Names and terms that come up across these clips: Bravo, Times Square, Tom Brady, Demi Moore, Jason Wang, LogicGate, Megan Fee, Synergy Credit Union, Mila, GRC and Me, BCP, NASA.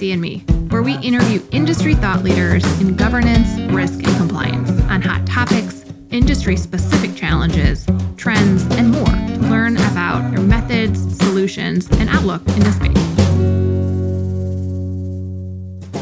GRC and Me, where we interview industry thought leaders in governance, risk, and compliance on hot topics, industry-specific challenges, trends, and more to learn about their methods, solutions, and outlook in this space.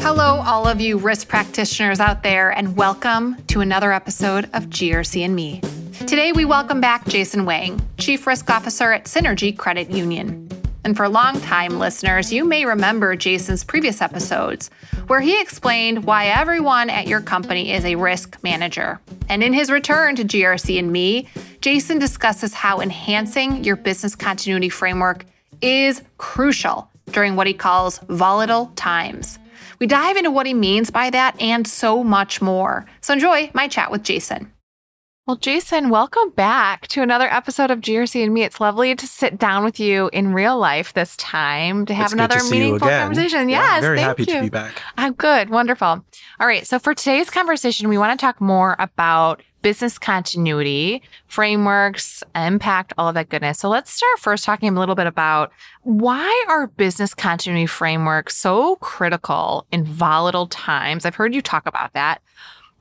Hello, all of you risk practitioners out there, and welcome to another episode of GRC and Me. Today, we welcome back Jason Wang, Chief Risk Officer at Synergy Credit Union. And for longtime listeners, you may remember Jason's previous episodes, where he explained why everyone at your company is a risk manager. And in his return to GRC and Me, Jason discusses how enhancing your business continuity framework is crucial during what he calls volatile times. We dive into what he means by that and so much more. So enjoy my chat with Jason. Well, Jason, welcome back to another episode of GRC and Me. It's lovely to sit down with you in real life this time to have another meaningful conversation. Yeah, yes, very happy to be back. I'm good. Wonderful. All right. So for today's conversation, we want to talk more about business continuity, frameworks, impact, all of that goodness. So let's start first talking a little bit about why are business continuity frameworks so critical in volatile times? I've heard you talk about that.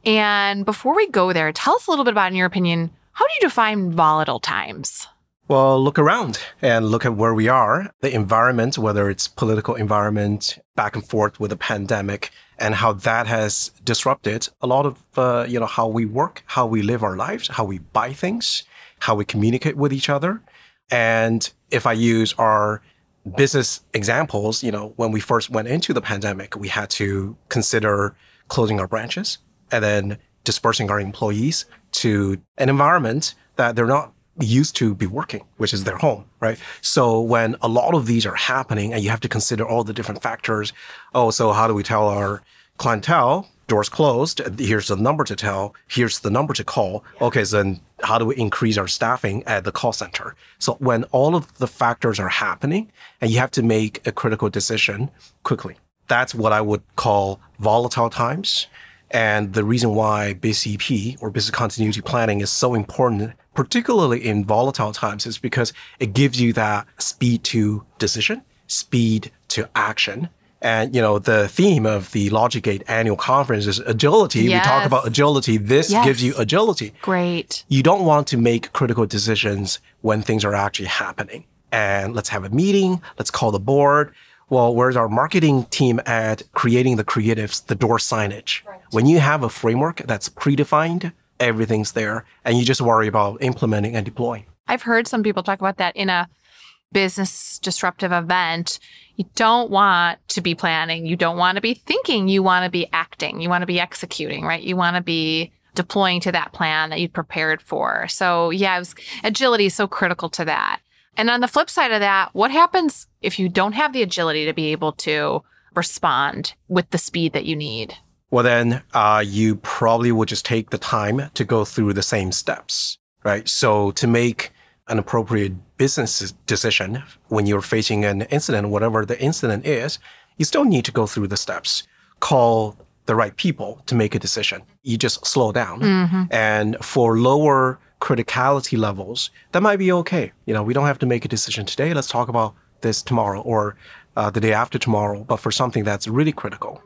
And before we go there, tell us a little bit about, in your opinion, how do you define volatile times? Well, look around and look at where we are, the environment, whether it's political environment, back and forth with the pandemic, and how that has disrupted a lot of, how we work, how we live our lives, how we buy things, how we communicate with each other. And if I use our business examples, when we first went into the pandemic, we had to consider closing our branches, and then dispersing our employees to an environment that they're not used to be working, which is their home, right? So when a lot of these are happening and you have to consider all the different factors, so how do we tell our clientele, doors closed, here's the number to tell, here's the number to call. Okay, so then how do we increase our staffing at the call center? So when all of the factors are happening and you have to make a critical decision quickly, that's what I would call volatile times. And the reason why BCP, or business continuity planning, is so important, particularly in volatile times, is because it gives you that speed to decision, speed to action. And, the theme of the LogicGate annual conference is agility. Yes. We talk about agility. This gives you agility. Great. You don't want to make critical decisions when things are actually happening. And let's have a meeting. Let's call the board. Well, where's our marketing team at creating the creatives, the door signage? Right. When you have a framework that's predefined, everything's there, and you just worry about implementing and deploying. I've heard some people talk about that in a business disruptive event. You don't want to be planning. You don't want to be thinking. You want to be acting. You want to be executing, right? You want to be deploying to that plan that you prepared for. So agility is so critical to that. And on the flip side of that, what happens if you don't have the agility to be able to respond with the speed that you need? Well, then you probably would just take the time to go through the same steps, right? So to make an appropriate business decision when you're facing an incident, whatever the incident is, you still need to go through the steps, call the right people to make a decision. You just slow down. Mm-hmm. And for lower criticality levels, that might be okay. We don't have to make a decision today. Let's talk about this tomorrow or the day after tomorrow, but for something that's really critical.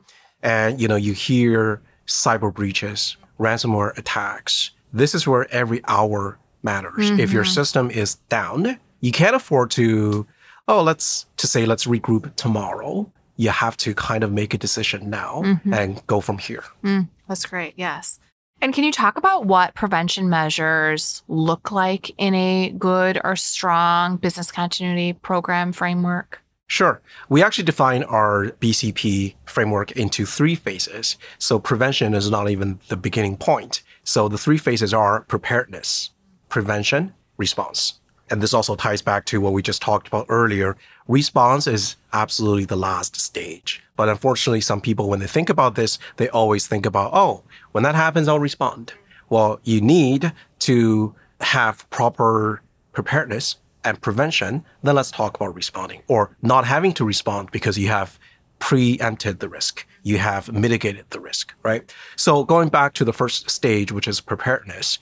And, you hear cyber breaches, ransomware attacks. This is where every hour matters. Mm-hmm. If your system is down, you can't afford to, let's regroup tomorrow. You have to kind of make a decision now and go from here. Mm, that's great. Yes. And can you talk about what prevention measures look like in a good or strong business continuity program framework? Sure. We actually define our BCP framework into three phases. So prevention is not even the beginning point. So the three phases are preparedness, prevention, response. And this also ties back to what we just talked about earlier. Response is absolutely the last stage. But unfortunately, some people, when they think about this, they always think about, when that happens, I'll respond. Well, you need to have proper preparedness and prevention. Then let's talk about responding, or not having to respond because you have preempted the risk. You have mitigated the risk, right? So going back to the first stage, which is preparedness,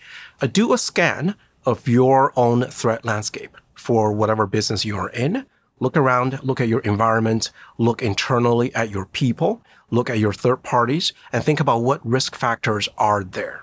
do a scan of your own threat landscape for whatever business you are in, Look around, look at your environment, look internally at your people, look at your third parties, and think about what risk factors are there.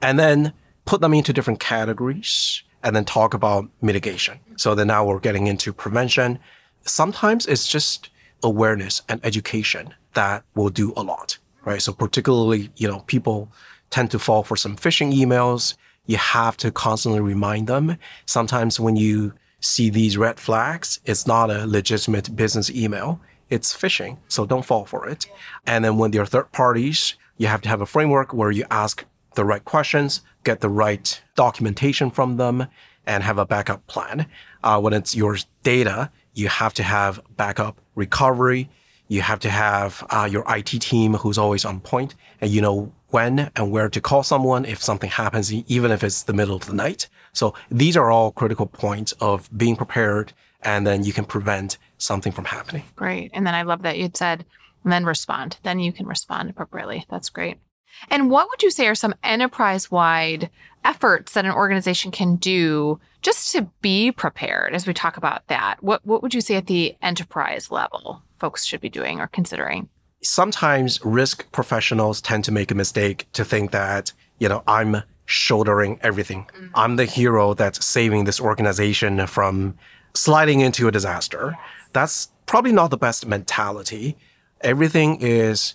And then put them into different categories and then talk about mitigation. So then now we're getting into prevention. Sometimes it's just awareness and education that will do a lot, right? So particularly, people tend to fall for some phishing emails. You have to constantly remind them. Sometimes when you see these red flags, it's not a legitimate business email. It's phishing, so don't fall for it. And then when they're third parties, you have to have a framework where you ask the right questions, get the right documentation from them, and have a backup plan. When it's your data, you have to have backup recovery. You have to have your IT team who's always on point, and you know when and where to call someone if something happens, even if it's the middle of the night. So these are all critical points of being prepared, and then you can prevent something from happening. Great. And then I love that you'd said, and then respond. Then you can respond appropriately. That's great. And what would you say are some enterprise-wide efforts that an organization can do just to be prepared as we talk about that? What would you say at the enterprise level folks should be doing or considering? Sometimes risk professionals tend to make a mistake to think that, I'm shouldering everything. Mm-hmm. I'm the hero that's saving this organization from sliding into a disaster. Yes. That's probably not the best mentality. Everything is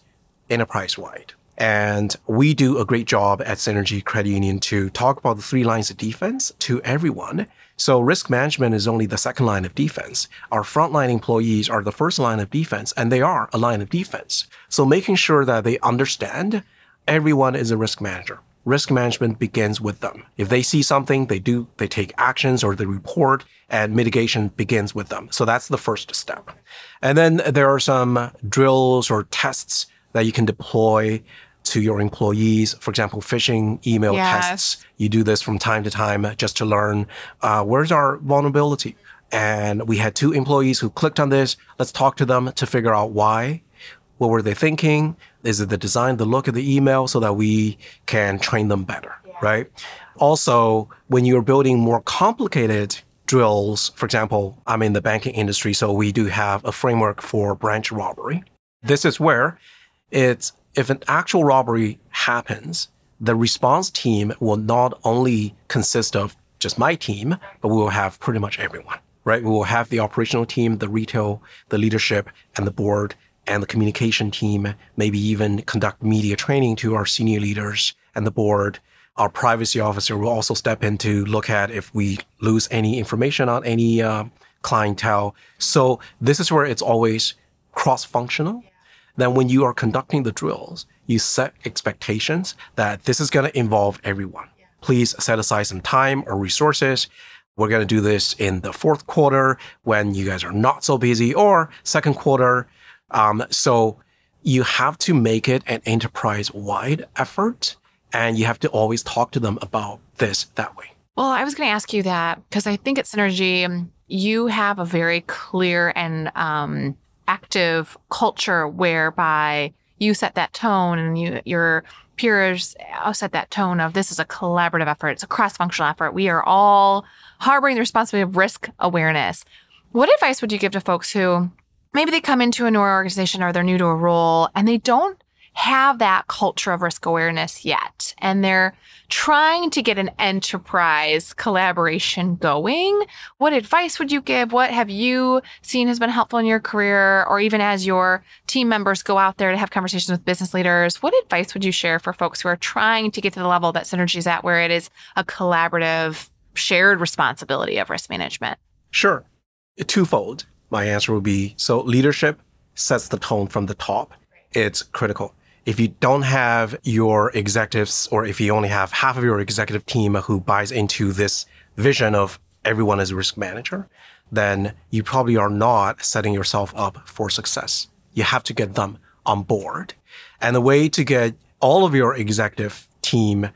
enterprise-wide. And we do a great job at Synergy Credit Union to talk about the three lines of defense to everyone. So risk management is only the second line of defense. Our frontline employees are the first line of defense, and they are a line of defense. So making sure that they understand everyone is a risk manager. Risk management begins with them. If they see something, they take actions or they report, and mitigation begins with them. So that's the first step. And then there are some drills or tests that you can deploy to your employees. For example, phishing email tests. You do this from time to time just to learn where's our vulnerability. And we had 2 employees who clicked on this. Let's talk to them to figure out why. What were they thinking? Is it the design, the look of the email, so that we can train them better, right? Also, when you're building more complicated drills, for example, I'm in the banking industry, so we do have a framework for branch robbery. This is where it's if an actual robbery happens, the response team will not only consist of just my team, but we will have pretty much everyone, right? We will have the operational team, the retail, the leadership, and the board, and the communication team, maybe even conduct media training to our senior leaders and the board. Our privacy officer will also step in to look at if we lose any information on any clientele. So this is where it's always cross-functional. Then when you are conducting the drills, you set expectations that this is going to involve everyone. Please set aside some time or resources. We're going to do this in the 4th quarter when you guys are not so busy, or 2nd quarter. So you have to make it an enterprise-wide effort, and you have to always talk to them about this that way. Well, I was going to ask you that because I think at Synergy, you have a very clear and active culture whereby you set that tone and your peers set that tone of this is a collaborative effort. It's a cross-functional effort. We are all harboring the responsibility of risk awareness. What advice would you give to folks who maybe they come into a new organization or they're new to a role and they don't have that culture of risk awareness yet, and they're trying to get an enterprise collaboration going? What advice would you give? What have you seen has been helpful in your career, or even as your team members go out there to have conversations with business leaders? What advice would you share for folks who are trying to get to the level that Synergy is at, where it is a collaborative, shared responsibility of risk management? Sure. Twofold. My answer would be, so leadership sets the tone from the top. It's critical. If you don't have your executives, or if you only have half of your executive team who buys into this vision of everyone as a risk manager, then you probably are not setting yourself up for success. You have to get them on board. And the way to get all of your executive team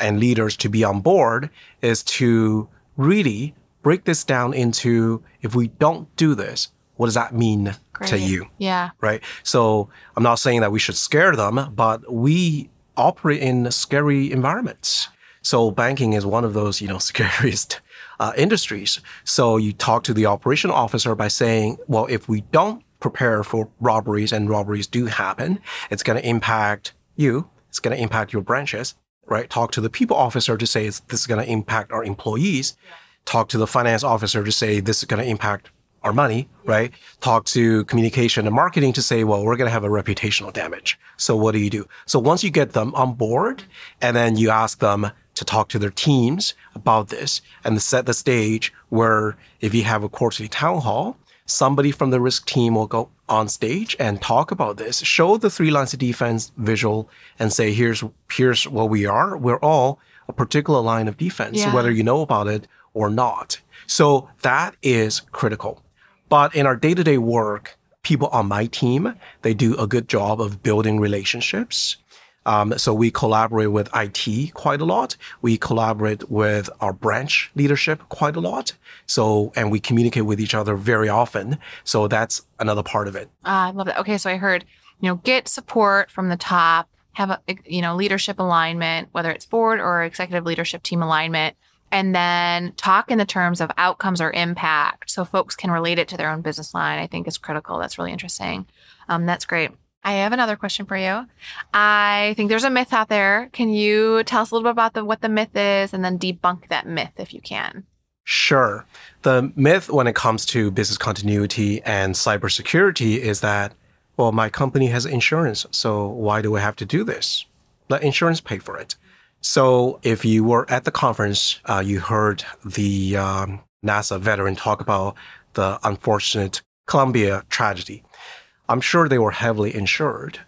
and leaders to be on board is to really break this down into, if we don't do this, what does that mean to you? Yeah. Right. So I'm not saying that we should scare them, but we operate in scary environments. So banking is one of those, scariest industries. So you talk to the operational officer by saying, well, if we don't prepare for robberies, and robberies do happen, it's going to impact you, it's going to impact your branches, right? Talk to the people officer to say, this is going to impact our employees. Yeah. Talk to the finance officer to say, this is going to impact our money, right? Talk to communication and marketing to say, well, we're going to have a reputational damage. So what do? So once you get them on board, and then you ask them to talk to their teams about this and set the stage where if you have a quarterly town hall, somebody from the risk team will go on stage and talk about this, show the three lines of defense visual and say, here's what we are. We're all a particular line of defense, whether you know about it or not. So that is critical. But in our day-to-day work, people on my team, they do a good job of building relationships. So we collaborate with IT quite a lot. We collaborate with our branch leadership quite a lot. So, and we communicate with each other very often. So that's another part of it. I love that. Okay. So I heard, get support from the top, have a, leadership alignment, whether it's board or executive leadership team alignment, and then talk in the terms of outcomes or impact. So folks can relate it to their own business line, I think is critical. That's really interesting. That's great. I have another question for you. I think there's a myth out there. Can you tell us a little bit about what the myth is and then debunk that myth if you can? Sure. The myth when it comes to business continuity and cybersecurity is that, well, my company has insurance, so why do I have to do this? Let insurance pay for it. So if you were at the conference, you heard the NASA veteran talk about the unfortunate Columbia tragedy. I'm sure they were heavily insured,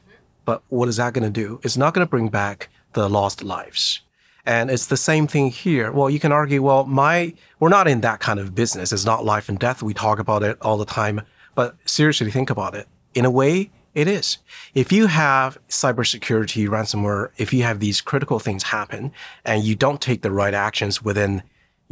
but what is that going to do? It's not going to bring back the lost lives. And it's the same thing here. Well, you can argue, we're not in that kind of business. It's not life and death. We talk about it all the time, but seriously think about it. In a way, it is. If you have cybersecurity, ransomware, if you have these critical things happen and you don't take the right actions within,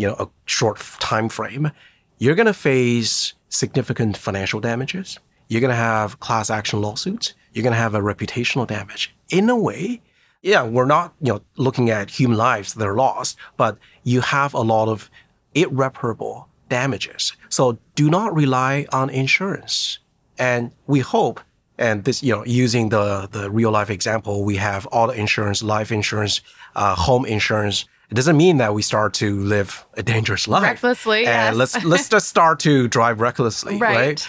a short time frame, you're going to face significant financial damages. You're going to have class action lawsuits. You're going to have a reputational damage. In a way, we're not looking at human lives that are lost, but you have a lot of irreparable damages. So do not rely on insurance. And we hope, and this, using the real life example, we have auto insurance, life insurance, home insurance. It doesn't mean that we start to live a dangerous life. Recklessly, and yes. Let's just start to drive recklessly, right?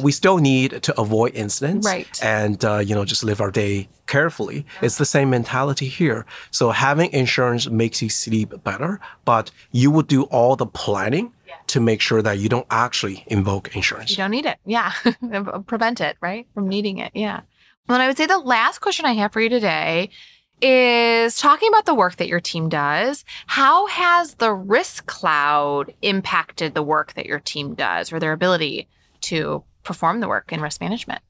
We still need to avoid incidents, right? And, just live our day carefully. Yeah. It's the same mentality here. So having insurance makes you sleep better, but you would do all the planning to make sure that you don't actually invoke insurance. You don't need it, yeah. Prevent it, right? From needing it, yeah. Well, I would say the last question I have for you today is talking about the work that your team does. How has the risk cloud impacted the work that your team does or their ability to perform the work in risk management?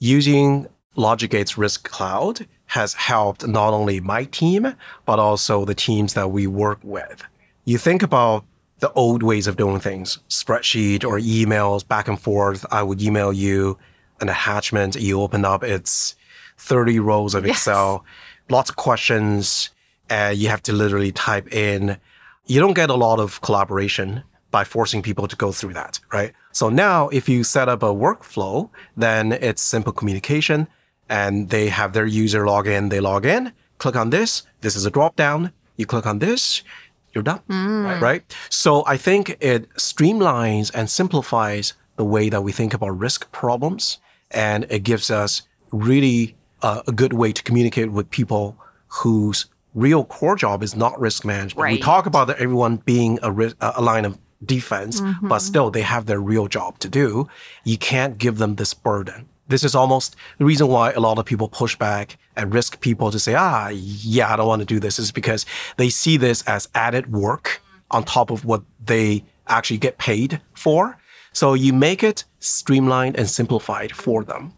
Using LogicGate's risk cloud has helped not only my team, but also the teams that we work with. You think about the old ways of doing things, spreadsheet or emails back and forth. I would email you an attachment. You open up, it's 30 rows of Excel. Lots of questions, and you have to literally type in. You don't get a lot of collaboration by forcing people to go through that, right? So now if you set up a workflow, then it's simple communication, and they have their user log in, click on this is a dropdown, you click on this, you're done, right? So I think it streamlines and simplifies the way that we think about risk problems, and it gives us really a good way to communicate with people whose real core job is not risk management. Right. We talk about everyone being a line of defense, but still they have their real job to do. You can't give them this burden. This is almost the reason why a lot of people push back and risk people to say, I don't want to do this, is because they see this as added work on top of what they actually get paid for. So you make it streamlined and simplified for them.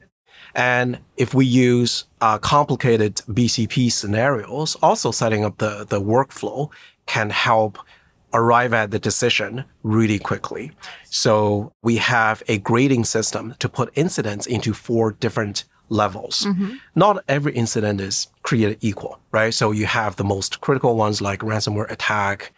And if we use complicated BCP scenarios, also setting up the workflow can help arrive at the decision really quickly. So we have a grading system to put incidents into 4 different levels. Not every incident is created equal, right? So you have the most critical ones like ransomware attack,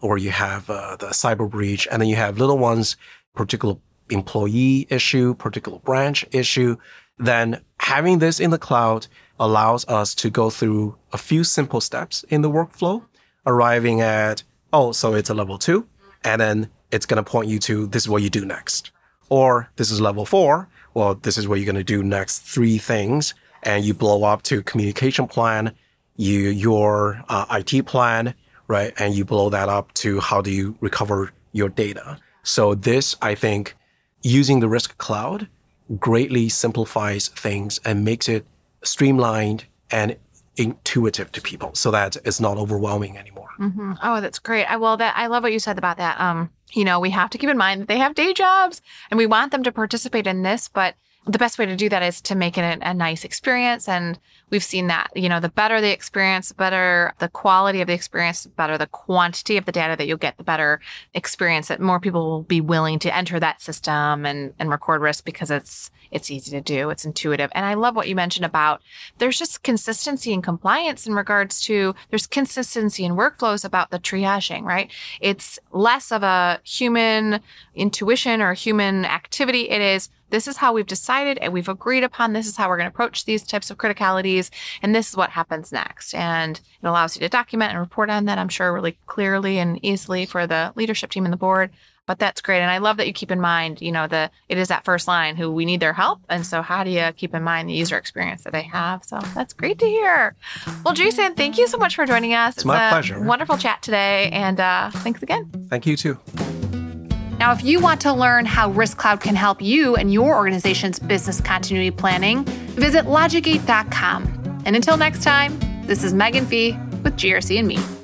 or you have the cyber breach, and then you have little ones, particular employee issue, particular branch issue, then having this in the cloud allows us to go through a few simple steps in the workflow, arriving at, oh, so it's a level 2, and then it's going to point you to this is what you do next. Or this is level 4, well, this is what you're going to do next 3 things, and you blow up to communication plan, your IT plan, right? And you blow that up to how do you recover your data. So this, I think, using the Risk Cloud greatly simplifies things and makes it streamlined and intuitive to people so that it's not overwhelming anymore. Mm-hmm. Oh, that's great. I love what you said about that. We have to keep in mind that they have day jobs and we want them to participate in this, but the best way to do that is to make it a nice experience. And we've seen that, the better the experience, better the quality of the experience, better the quantity of the data that you'll get, the better experience that more people will be willing to enter that system and record risk because it's easy to do. It's intuitive. And I love what you mentioned about there's just consistency and compliance in regards to there's consistency in workflows about the triaging, right? It's less of a human intuition or human activity. It is, this is how we've decided and we've agreed upon. This is how we're going to approach these types of criticalities. And this is what happens next. And it allows you to document and report on that, I'm sure, really clearly and easily for the leadership team and the board. But that's great. And I love that you keep in mind, it is that first line who we need their help. And so how do you keep in mind the user experience that they have? So that's great to hear. Well, Jason, thank you so much for joining us. It's my pleasure. Wonderful chat today. And thanks again. Thank you, too. Now, if you want to learn how Risk Cloud can help you and your organization's business continuity planning, visit LogicGate.com. And until next time, this is Megan Fee with GRC and Me.